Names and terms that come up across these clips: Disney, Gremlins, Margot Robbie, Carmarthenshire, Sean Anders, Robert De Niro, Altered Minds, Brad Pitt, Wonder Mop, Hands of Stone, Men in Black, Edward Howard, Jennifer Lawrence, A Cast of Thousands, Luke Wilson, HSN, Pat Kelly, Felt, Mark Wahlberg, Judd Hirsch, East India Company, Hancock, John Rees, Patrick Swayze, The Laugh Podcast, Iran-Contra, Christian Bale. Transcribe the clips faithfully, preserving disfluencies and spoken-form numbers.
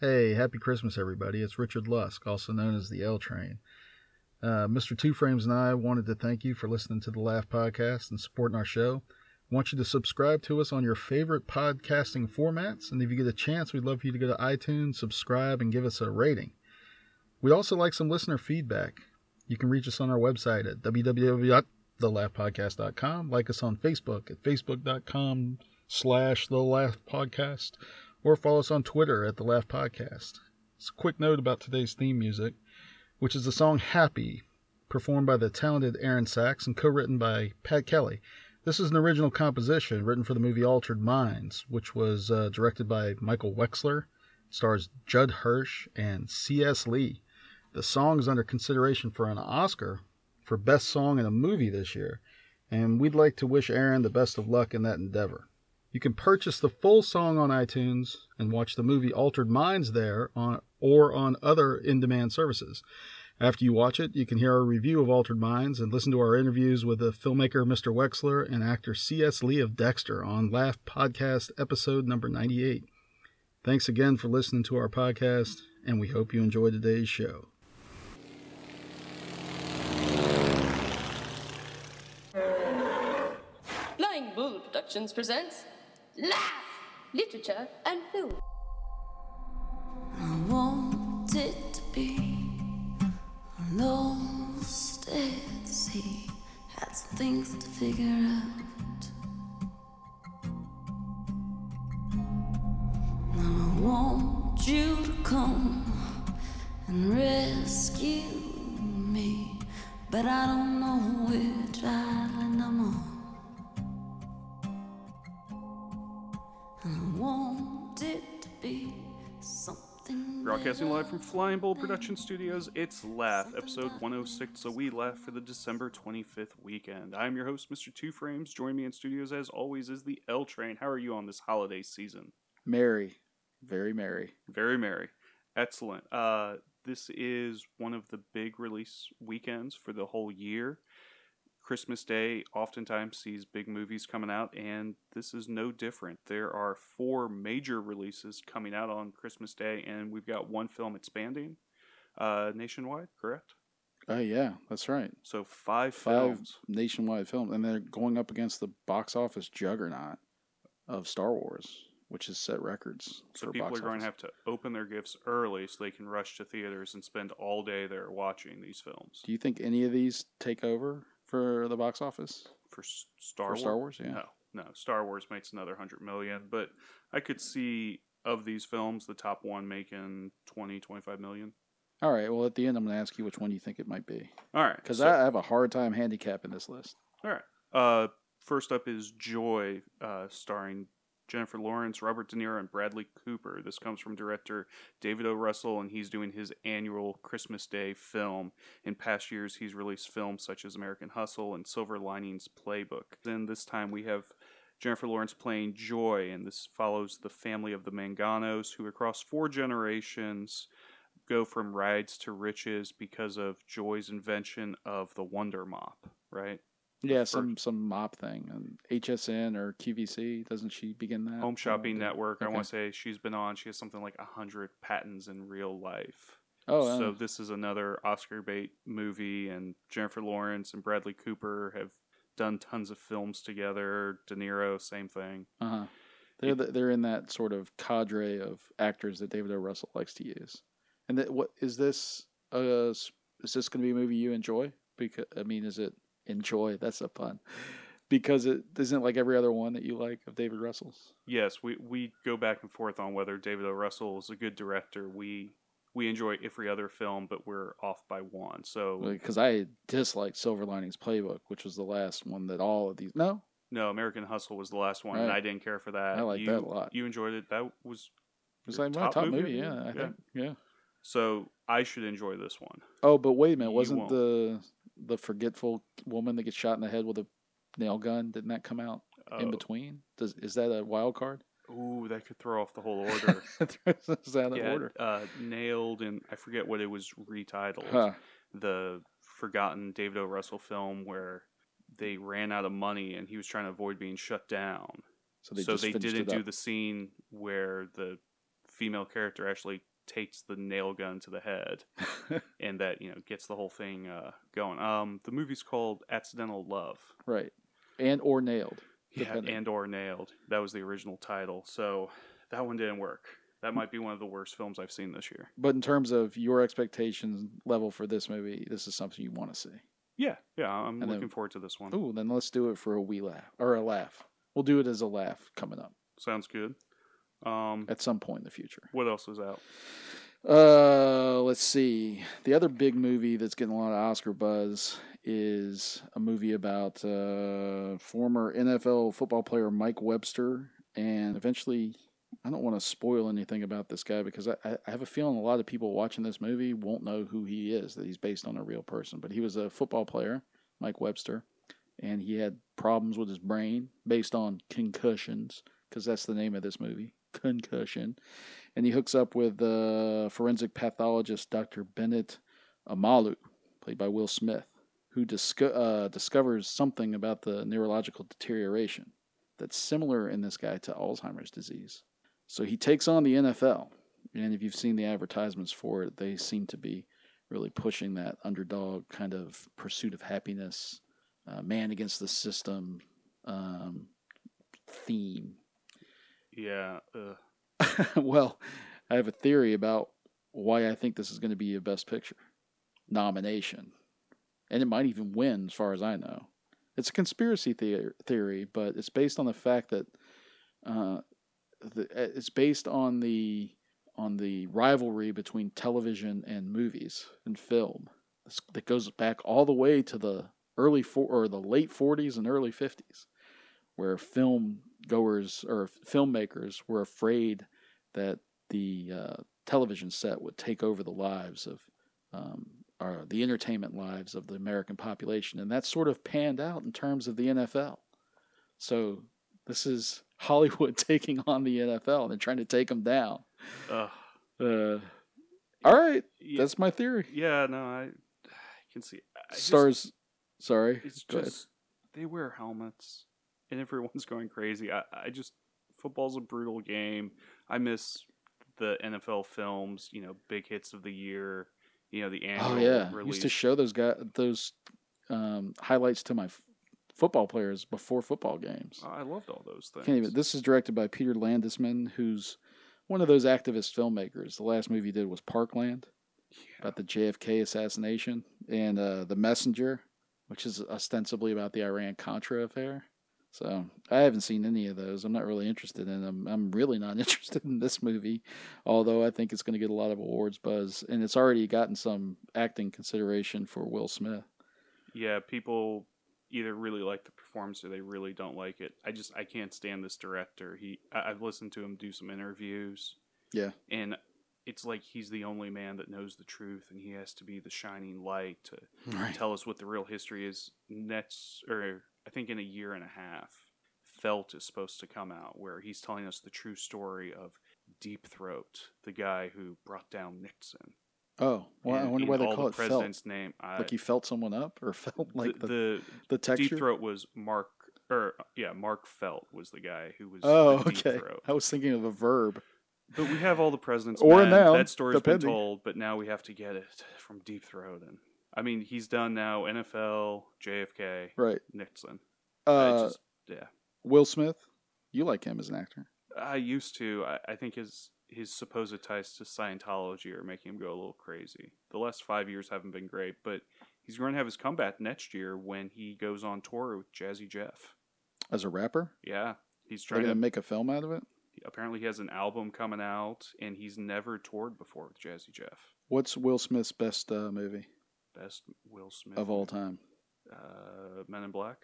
Hey, happy Christmas, everybody. It's Richard Lusk, also known as the L-Train. Uh, Mister Two Frames and I wanted to thank you for listening to The Laugh Podcast and supporting our show. I want you to subscribe to us on your favorite podcasting formats, and if you get a chance, we'd love for you to go to iTunes, subscribe, and give us a rating. We'd also like some listener feedback. You can reach us on our website at w w w dot the laugh podcast dot com, like us on Facebook at facebook dot com slash the laugh podcast, or follow us on Twitter at The Laugh Podcast. Just a quick note about today's theme music, which is the song Happy, performed by the talented Aaron Sachs and co-written by Pat Kelly. This is an original composition written for the movie Altered Minds, which was uh, directed by Michael Wexler, stars Judd Hirsch and C S. Lee. The song is under consideration for an Oscar for Best Song in a Movie this year, and we'd like to wish Aaron the best of luck in that endeavor. You can purchase the full song on iTunes and watch the movie Altered Minds there on, or on other in-demand services. After you watch it, you can hear our review of Altered Minds and listen to our interviews with the filmmaker Mister Wexler and actor C S. Lee of Dexter on Laugh Podcast episode number ninety-eight. Thanks again for listening to our podcast, and we hope you enjoy today's show. Flying Bull Productions presents Laugh, Literature, and Film. I want it to be lost at sea. Had some things to figure out. Now I want you to come and rescue me, but I don't know which island I'm on. And I want it to be something. Broadcasting live from Flying Bull Production Studios, it's Laugh, episode one oh six, so we laugh for the December twenty-fifth weekend. I'm your host, Mister Two Frames. Join me in studios, as always, is the L Train. How are you on this holiday season? Merry. Very merry. Very merry. Excellent. Uh, this is one of the big release weekends for the whole year. Christmas Day oftentimes sees big movies coming out, and this is no different. There are four major releases coming out on Christmas Day, and we've got one film expanding uh, nationwide, correct? Oh, uh, yeah, that's right. So five, five films. Nationwide films, and they're going up against the box office juggernaut of Star Wars, which has set records. So people are going to have to open their gifts early so they can rush to theaters and spend all day there watching these films. Do you think any of these take over for the box office? For Star Wars? For Star Wars, yeah. No, no. Star Wars makes another one hundred million dollars, but I could see of these films, the top one making twenty, twenty-five million dollars. All right, well, at the end, I'm going to ask you which one you think it might be. All right. Because so, I have a hard time handicapping this list. All right. Uh, first up is Joy, uh, starring Jennifer Lawrence, Robert De Niro, and Bradley Cooper. This comes from director David O. Russell, and he's doing his annual Christmas Day film. In past years, he's released films such as American Hustle and Silver Linings Playbook. Then this time we have Jennifer Lawrence playing Joy, and this follows the family of the Manganos, who across four generations go from rags to riches because of Joy's invention of the Wonder Mop, right? Yeah, some, some mop thing. H S N or Q V C, doesn't she begin that? Home Shopping Network. Okay. I want to say she's been on. She has something like one hundred patents in real life. Oh, so um. this is another Oscar bait movie, and Jennifer Lawrence and Bradley Cooper have done tons of films together. De Niro, same thing. Uh-huh. They're, the, they're in that sort of cadre of actors that David O. Russell likes to use. And that, what is this? Uh, is this going to be a movie you enjoy? Because I mean, is it... Enjoy, that's a pun, because it isn't like every other one that you like of David Russell's. Yes, we we go back and forth on whether David O. Russell is a good director. We we enjoy every other film, but we're off by one. So because I disliked Silver Linings Playbook, which was the last one that all of these. No, no, American Hustle was the last one, right. And I didn't care for that. I liked you, that a lot. You enjoyed it. That was it was like my top, top movie. movie. Yeah, I yeah. think. Yeah. So I should enjoy this one. Oh, but wait a minute, you wasn't won't. the the forgetful woman that gets shot in the head with a nail gun, didn't that come out oh. in between? Does Is that a wild card? Ooh, that could throw off the whole order. Is that yeah, an order? Uh, nailed, and I forget what it was retitled. Huh. The forgotten David O. Russell film where they ran out of money and he was trying to avoid being shut down. So they, so they didn't do the scene where the female character actually takes the nail gun to the head, and that, you know, gets the whole thing uh, going. Um, the movie's called Accidental Love, right? And or Nailed. Depending. Yeah, and or Nailed. That was the original title. So that one didn't work. That might be one of the worst films I've seen this year. But in terms of your expectations level for this movie, this is something you want to see. Yeah, yeah, I'm and looking then, forward to this one. Ooh, then let's do it for a wee laugh or a laugh. We'll do it as a laugh coming up. Sounds good. Um, At some point in the future. What else is out? Uh, let's see. The other big movie that's getting a lot of Oscar buzz is a movie about uh, former N F L football player Mike Webster. And eventually, I don't want to spoil anything about this guy because I, I have a feeling a lot of people watching this movie won't know who he is, that he's based on a real person. But he was a football player, Mike Webster, and he had problems with his brain based on concussions, because that's the name of this movie, Concussion. And he hooks up with uh, forensic pathologist Doctor Bennett Amalu, played by Will Smith, who disco- uh, discovers something about the neurological deterioration that's similar in this guy to Alzheimer's disease. So he takes on the N F L, and if you've seen the advertisements for it, they seem to be really pushing that underdog kind of pursuit of happiness, uh, man against the system um, theme. Yeah. Well, I have a theory about why I think this is going to be a Best Picture nomination. And it might even win, as far as I know. It's a conspiracy theor- theory, but it's based on the fact that uh, the, it's based on the on the rivalry between television and movies and film. It's, that goes back all the way to the early for- or the late forties and early fifties, where film goers or filmmakers were afraid that the uh, television set would take over the lives of um, or the entertainment lives of the American population. And that sort of panned out in terms of the N F L. So this is Hollywood taking on the N F L, and they're trying to take them down. Uh, uh, all right. Yeah, that's my theory. Yeah, no, I, I can see. I Stars. Just, sorry. It's just, ahead. They wear helmets. And everyone's going crazy. I, I just, football's a brutal game. I miss the N F L films, you know, big hits of the year, you know, the annual release. Oh, yeah. Release. I used to show those guys, those um, highlights to my f- football players before football games. I loved all those things. Can't even, this is directed by Peter Landesman, who's one of those activist filmmakers. The last movie he did was Parkland, yeah, about the J F K assassination, and uh, The Messenger, which is ostensibly about the Iran-Contra affair. So I haven't seen any of those. I'm not really interested in them. I'm really not interested in this movie, although I think it's going to get a lot of awards buzz. And it's already gotten some acting consideration for Will Smith. Yeah, people either really like the performance or they really don't like it. I just, I can't stand this director. He, I, I've listened to him do some interviews. Yeah. And it's like he's the only man that knows the truth, and he has to be the shining light to right. tell us what the real history is next, or... I think in a year and a half, Felt is supposed to come out, where he's telling us the true story of Deep Throat, the guy who brought down Nixon. Oh, well, and, I wonder why they call the it president's Felt. Name. I, like he felt someone up, or felt like the the, the, the texture. Deep Throat was Mark, or yeah, Mark Felt was the guy who was. Oh, the Deep okay. Throat. I was thinking of a verb. But we have all the president's or men. Now that story's depending. Been told, but now we have to get it from Deep Throat and. I mean, he's done now N F L, J F K, right. Nixon. Uh, just, yeah. Will Smith, you like him as an actor. I used to. I, I think his his supposed ties to Scientology are making him go a little crazy. The last five years haven't been great, but he's going to have his comeback next year when he goes on tour with Jazzy Jeff. As a rapper? Yeah. He's trying to make a film out of it? Apparently he has an album coming out, and he's never toured before with Jazzy Jeff. What's Will Smith's best uh, movie? Best Will Smith of all time, uh, Men in Black.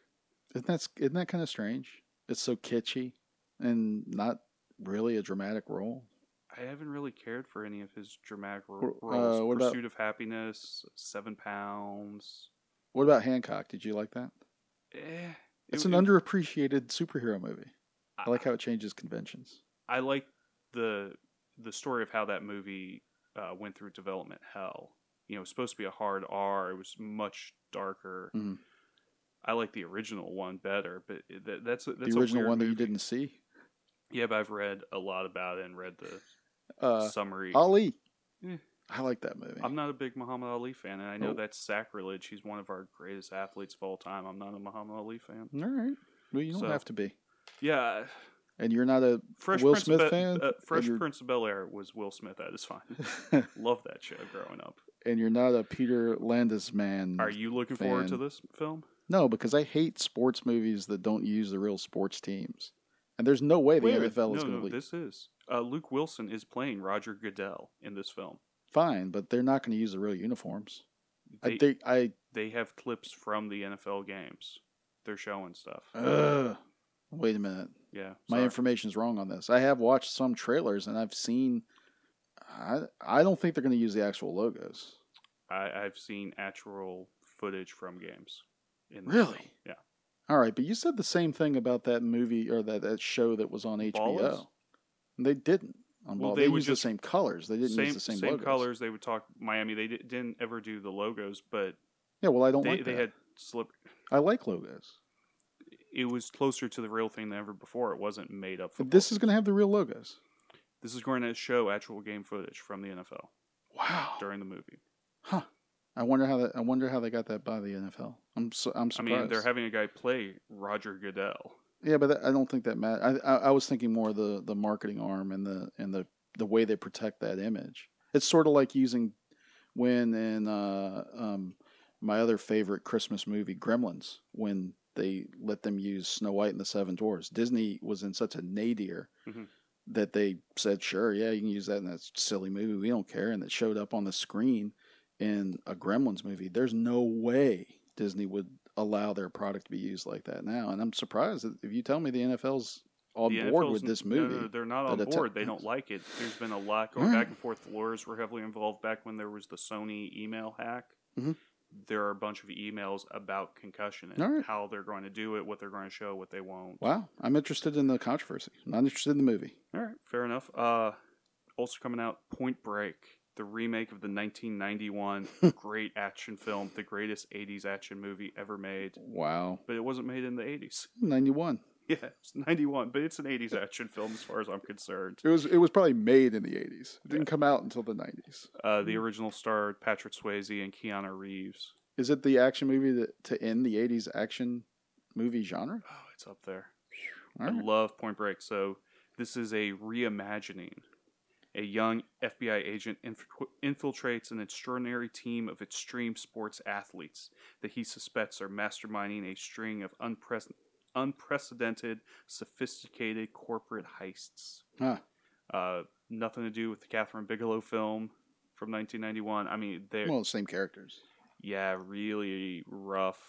Isn't that isn't that kind of strange? It's so kitschy and not really a dramatic role. I haven't really cared for any of his dramatic ro- roles. Uh, what Pursuit about, of Happiness, Seven Pounds. What about Hancock? Did you like that? Eh, it's it, an it, underappreciated superhero movie. I, I like how it changes conventions. I like the the story of how that movie uh, went through development hell. You know, it was supposed to be a hard R. It was much darker. Mm. I like the original one better, but that, that's, that's the original a weird one movie. That you didn't see. Yeah, but I've read a lot about it and read the uh, summary. Ali. Eh. I like that movie. I'm not a big Muhammad Ali fan, and I know oh. that's sacrilege. He's one of our greatest athletes of all time. I'm not a Muhammad Ali fan. All right. Well, you don't so, have to be. Yeah. And you're not a Fresh Will Prince Smith Be- fan? Uh, Fresh Prince of Bel-Air was Will Smith at his finest. Love that show growing up. And you're not a Peter Landisman Are you looking fan. forward to this film? No, because I hate sports movies that don't use the real sports teams. And there's no way the Wait, N F L no, is going to no, leave. This is. Uh, Luke Wilson is playing Roger Goodell in this film. Fine, but they're not going to use the real uniforms. They, I think I. They have clips from the N F L games. They're showing stuff. Uh, wait a minute. Yeah, my sorry. information's wrong on this. I have watched some trailers, and I've seen. I I don't think they're going to use the actual logos. I, I've seen actual footage from games. In really? Film. Yeah. All right, but you said the same thing about that movie or that, that show that was on H B O. Ballers? They didn't. On well, Ball. They, they used the same colors. They didn't same, use the same, same logos. Same colors. They would talk Miami. They did, didn't ever do the logos, but yeah. Well, I don't they, like that. They had slip. I like logos. It was closer to the real thing than ever before. It wasn't made up. Football. This is going to have the real logos. This is going to show actual game footage from the N F L. Wow! During the movie. Huh. I wonder how that. I wonder how they got that by the N F L. I'm. So, I'm surprised. I mean, they're having a guy play Roger Goodell. Yeah, but that, I don't think that matters. I, I, I was thinking more of the, the marketing arm and the and the, the way they protect that image. It's sort of like using when in uh, um, my other favorite Christmas movie, Gremlins, when they let them use Snow White and the Seven Dwarfs. Disney was in such a nadir mm-hmm. that they said, sure, yeah, you can use that in that silly movie. We don't care. And it showed up on the screen in a Gremlins movie. There's no way Disney would allow their product to be used like that now, and I'm surprised that if you tell me the N F L's on the board N F L's, with this movie, no, they're not on board. Te- they don't like it. There's been a lot going right. back and forth. The lawyers were heavily involved back when there was the Sony email hack. Mm-hmm. There are a bunch of emails about concussion and right. how they're going to do it, what they're going to show, what they won't. Wow, I'm interested in the controversy. I'm not interested in the movie. All right, fair enough. Uh, also coming out, Point Break. The remake of the nineteen ninety-one great action film, the greatest eighties action movie ever made. Wow. But it wasn't made in the eighties. ninety-one Yeah, it's ninety-one but it's an eighties action film as far as I'm concerned. It was it was probably made in the eighties. It didn't yeah. come out until the nineties. Uh, the original starred Patrick Swayze and Keanu Reeves. Is it the action movie that, to end the eighties action movie genre? Oh, it's up there. All I right. love Point Break. So this is a reimagining. A young F B I agent inf- infiltrates an extraordinary team of extreme sports athletes that he suspects are masterminding a string of unpre- unprecedented, sophisticated corporate heists. Huh. Uh, nothing to do with the Catherine Bigelow film from nineteen ninety-one I mean, they're... Well, same characters. Yeah, really rough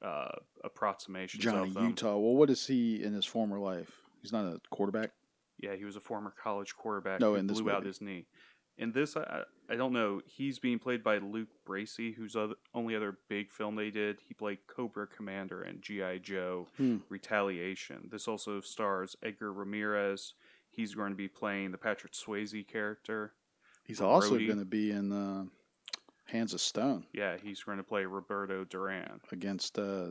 uh, approximations Johnny of them. Utah. Well, what is he in his former life? He's not a quarterback? Yeah, he was a former college quarterback no, who blew movie. out his knee. In this, I, I don't know. He's being played by Luke Bracey, whose other, only other big film they did. He played Cobra Commander and G I. Joe hmm. Retaliation. This also stars Edgar Ramirez. He's going to be playing the Patrick Swayze character. He's Brody. also going to be in uh, Hands of Stone. Yeah, he's going to play Roberto Duran. Against uh,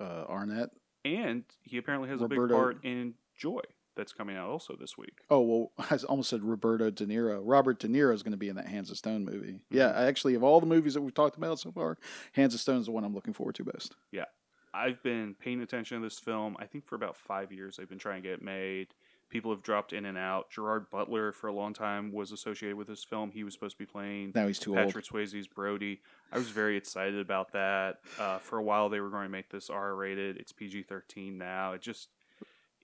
uh, Arnett. And he apparently has Roberto. a big part in Joy. That's coming out also this week. Oh, well, I almost said Roberto De Niro. Robert De Niro is going to be in that Hands of Stone movie. Mm-hmm. Yeah, I actually, of all the movies that we've talked about so far, Hands of Stone is the one I'm looking forward to best. Yeah. I've been paying attention to this film, I think for about five years. They've been trying to get it made. People have dropped in and out. Gerard Butler, for a long time, was associated with this film. He was supposed to be playing now he's too Patrick old. Swayze's Brody. I was very excited about that. Uh, for a while, they were going to make this R rated. It's P G thirteen now. It just...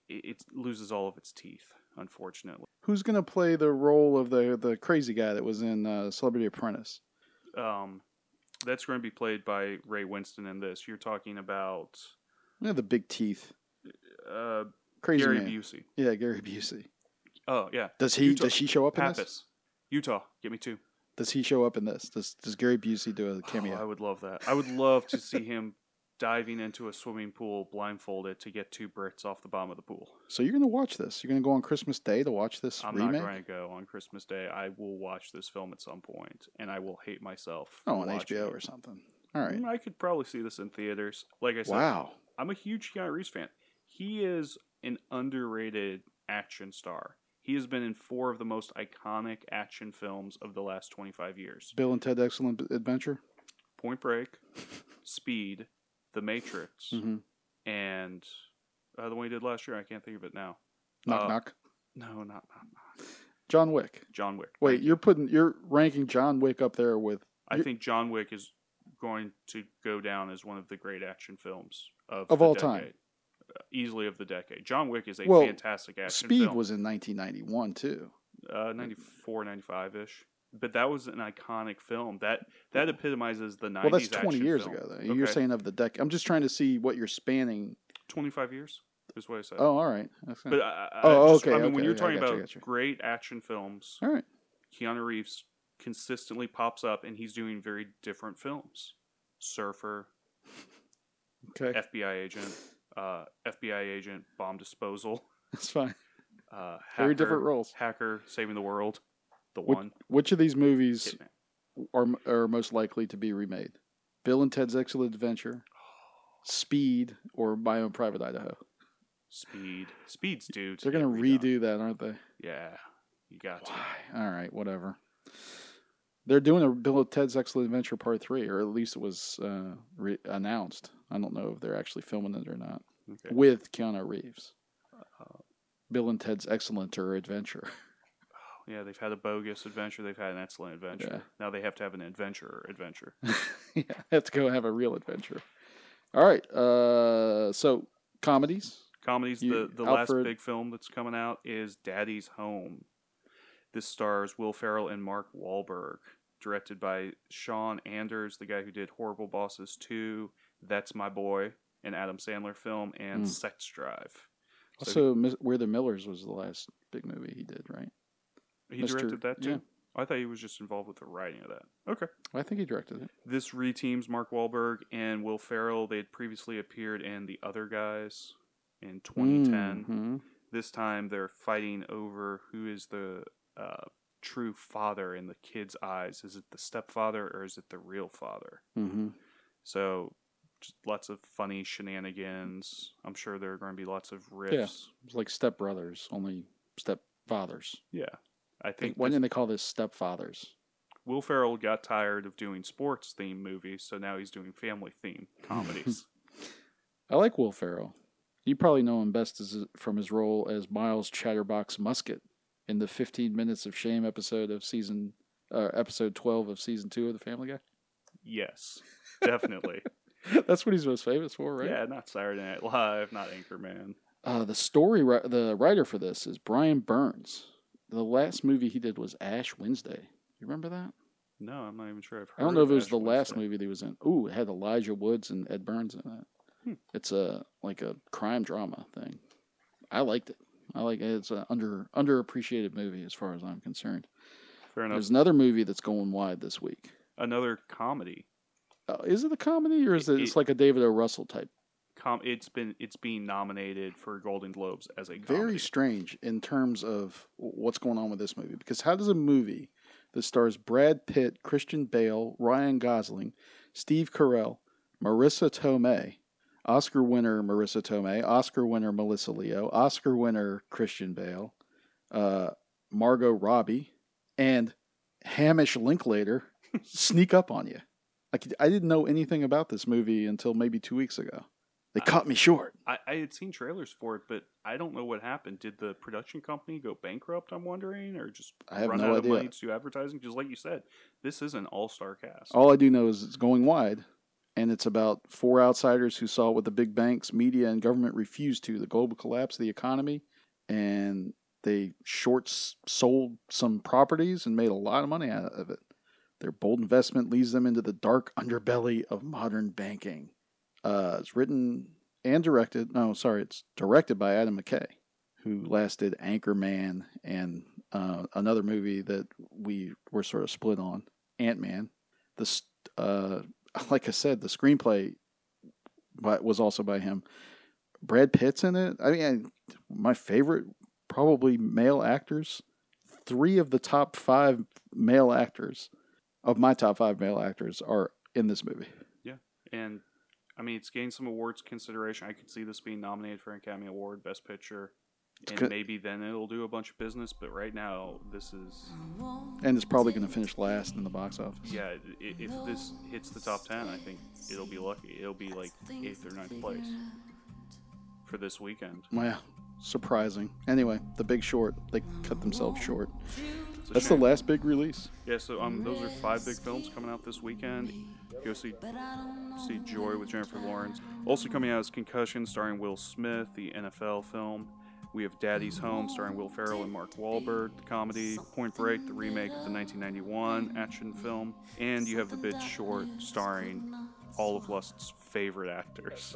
It loses all of its teeth, unfortunately. Who's going to play the role of the, the crazy guy that was in uh, Celebrity Apprentice? Um, that's going to be played by Ray Winston in this. You're talking about... Yeah, the big teeth. Uh, crazy Gary man. Busey. Yeah, Gary Busey. Oh, yeah. Does he? Utah. Does she show up in Pappas. this? Utah, get me two. Does he show up in this? Does, does Gary Busey do a cameo? Oh, I would love that. I would love to see him... diving into a swimming pool blindfolded to get two bricks off the bottom of the pool. So you're going to watch this? You're going to go on Christmas Day to watch this I'm remake? I'm not going to go on Christmas Day. I will watch this film at some point, and I will hate myself. Oh, on H B O it. or something. All right. I could probably see this in theaters. Like I said, wow. I'm a huge Keanu Reeves fan. He is an underrated action star. He has been in four of the most iconic action films of the last twenty-five years. Bill and Ted's Excellent Adventure. Point Break. Speed. The Matrix. Mm-hmm. And uh, the one he did last year. I can't think of it now. Knock uh, Knock. No, not Knock Knock. John Wick. John Wick. Wait, you're putting you're ranking John Wick up there with... I think John Wick is going to go down as one of the great action films of, of all decade. time. Easily of the decade. John Wick is a well, fantastic action Speed film. Speed was in nineteen ninety-one, too. Uh, ninety-four, ninety-five-ish. But that was an iconic film. That that epitomizes the nineties action. Well, that's twenty years film. ago, though. Okay. You're saying of the decade. I'm just trying to see what you're spanning. twenty-five years is what I said. Oh, all right. That's but I, I oh, just, okay. I mean, okay, when you're okay, talking about you, you. great action films, all right. Keanu Reeves consistently pops up, and he's doing very different films. Surfer. Okay. F B I agent. Uh, F B I agent, bomb disposal. That's fine. Uh, hacker, very different roles. Hacker, saving the world. The which, one. Which of these movies are are most likely to be remade? Bill and Ted's Excellent Adventure, Speed, or My Own Private Idaho? Speed. Speed's due. They're going to redo that, aren't they? Yeah. You got to. All right. Whatever. They're doing a Bill and Ted's Excellent Adventure Part Three, or at least it was uh, re- announced. I don't know if they're actually filming it or not. Okay. With Keanu Reeves, uh, Bill and Ted's Excellent Adventure. Yeah, they've had a bogus adventure. They've had an excellent adventure. Yeah. Now they have to have an adventurer adventure. Yeah, have to go have a real adventure. All right. Uh, so comedies. Comedies. You, the the Alfred. last big film that's coming out is Daddy's Home. This stars Will Ferrell and Mark Wahlberg, directed by Sean Anders, the guy who did Horrible Bosses two, That's My Boy, an Adam Sandler film, and mm. Sex Drive. Also, so, Where the Millers was the last big movie he did, right? He Mister directed that too? Yeah. I thought he was just involved with the writing of that. Okay. I think he directed it. This reteams Mark Wahlberg and Will Ferrell. They had previously appeared in The Other Guys in twenty ten. Mm-hmm. This time they're fighting over who is the... Uh, true father in the kid's eyes. Is it the stepfather or is it the real father? Mm-hmm. So just lots of funny shenanigans. I'm sure there are going to be lots of riffs. Yeah. It's like stepbrothers, only stepfathers. Yeah. I think. Why didn't they call this Stepfathers? Will Ferrell got tired of doing sports themed movies, so now he's doing family themed comedies. I like Will Ferrell. You probably know him best as, from his role as Miles Chatterbox Musket in the fifteen minutes of shame episode of season, uh, episode twelve of season two of The Family Guy? Yes, definitely. That's what he's most famous for, right? Yeah, not Saturday Night Live, not Anchorman. Uh, the story, the writer for this is Brian Burns. The last movie he did was Ash Wednesday. You remember that? No, I'm not even sure I've heard. I don't know if it was Ash the Wednesday. last movie that he was in. Ooh, it had Elijah Woods and Ed Burns in it. Hmm. It's a like a crime drama thing. I liked it. I like it. It's an under underappreciated movie as far as I'm concerned. Fair enough. There's another movie that's going wide this week. Another comedy. Uh, is it a comedy or is it, it, it? It's like a David O. Russell type. Com. It's been it's being nominated for Golden Globes as a comedy. Very strange in terms of what's going on with this movie, because how does a movie that stars Brad Pitt, Christian Bale, Ryan Gosling, Steve Carell, Marissa Tomei, Oscar winner Marissa Tomei, Oscar winner Melissa Leo, Oscar winner Christian Bale, uh, Margot Robbie, and Hamish Linklater sneak up on you. Like, I didn't know anything about this movie until maybe two weeks ago. They I, caught me short. I, I had seen trailers for it, but I don't know what happened. Did the production company go bankrupt, I'm wondering, or just I have run no out idea. of money to do advertising? Because like you said, this is an all-star cast. All I do know is it's going wide. And it's about four outsiders who saw what the big banks, media, and government refused to, the global collapse of the economy. And they short-sold some properties and made a lot of money out of it. Their bold investment leads them into the dark underbelly of modern banking. Uh, it's written and directed. No, sorry. It's directed by Adam McKay, who last did Anchorman and uh, another movie that we were sort of split on, Ant-Man. The... Uh, Like I said, the screenplay was also by him. Brad Pitt's in it. I mean, my favorite, probably male actors. Three of the top five male actors, of my top five male actors, are in this movie. Yeah. And, I mean, it's gained some awards consideration. I could see this being nominated for an Academy Award, Best Picture. and maybe then it'll do a bunch of business. But right now, this is, and it's probably going to finish last in the box office. Yeah, if this hits the top ten, I think it'll be lucky. It'll be like eighth or ninth place for this weekend. Wow, surprising. Anyway, The Big Short, they cut themselves short. That's shame. The last big release. Yeah, so um, those are five big films coming out this weekend. Go see, see Joy with Jennifer Lawrence. Also coming out is Concussion, starring Will Smith, the N F L film. We have Daddy's Home, starring Will Ferrell and Mark Wahlberg, the comedy. Point Break, the remake of the nineteen ninety-one action film. And you have The Big Short, starring all of Lust's favorite actors.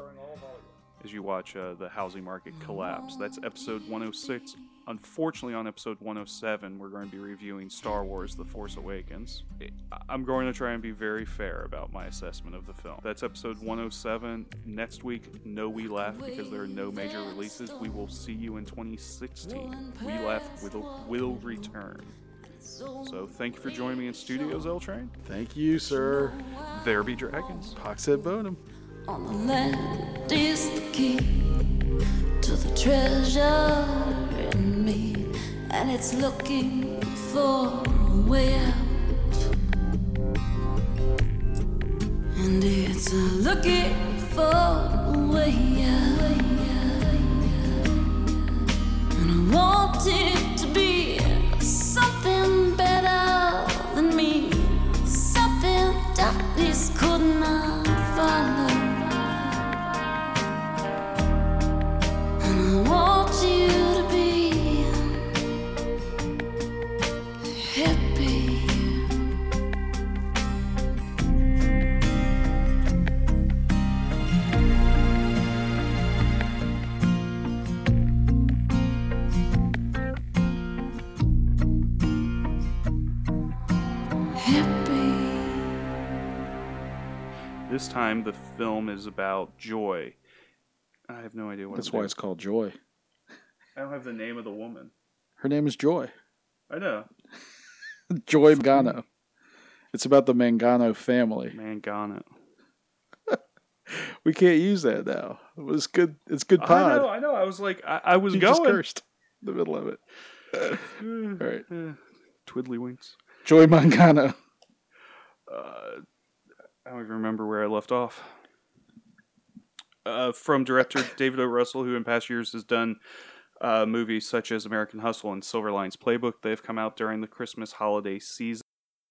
As you watch uh, the housing market collapse. That's episode one oh six. Unfortunately, on episode one oh seven, we're going to be reviewing Star Wars: The Force Awakens. I'm going to try and be very fair about my assessment of the film. That's episode one oh seven. Next week, no We Laugh, because there are no major releases. We will see you in twenty sixteen. We Laugh will, will return. So thank you for joining me in studios, L-Train. Thank you, sir. There be dragons. Pax ad bonum. On the land is the key to the treasure. Me, and it's looking for a way out, and it's looking for a way out, and I want it to be something better than me, something darkness could not follow, and I want you to be This time, the film is about joy. I have no idea what. That's why it's called Joy. I don't have the name of the woman. Her name is Joy. I know. Joy Mangano. It's about the Mangano family. Mangano. We can't use that now. It was good. It's good pod. I know. I know. I was like, I, I was you going. Just cursed in the middle of it. All right. Uh, twiddly winks. Joy Mangano. Uh. I don't even remember where I left off. Uh, from director David O. Russell, who in past years has done uh, movies such as American Hustle and Silver Linings Playbook. They've come out during the Christmas holiday season.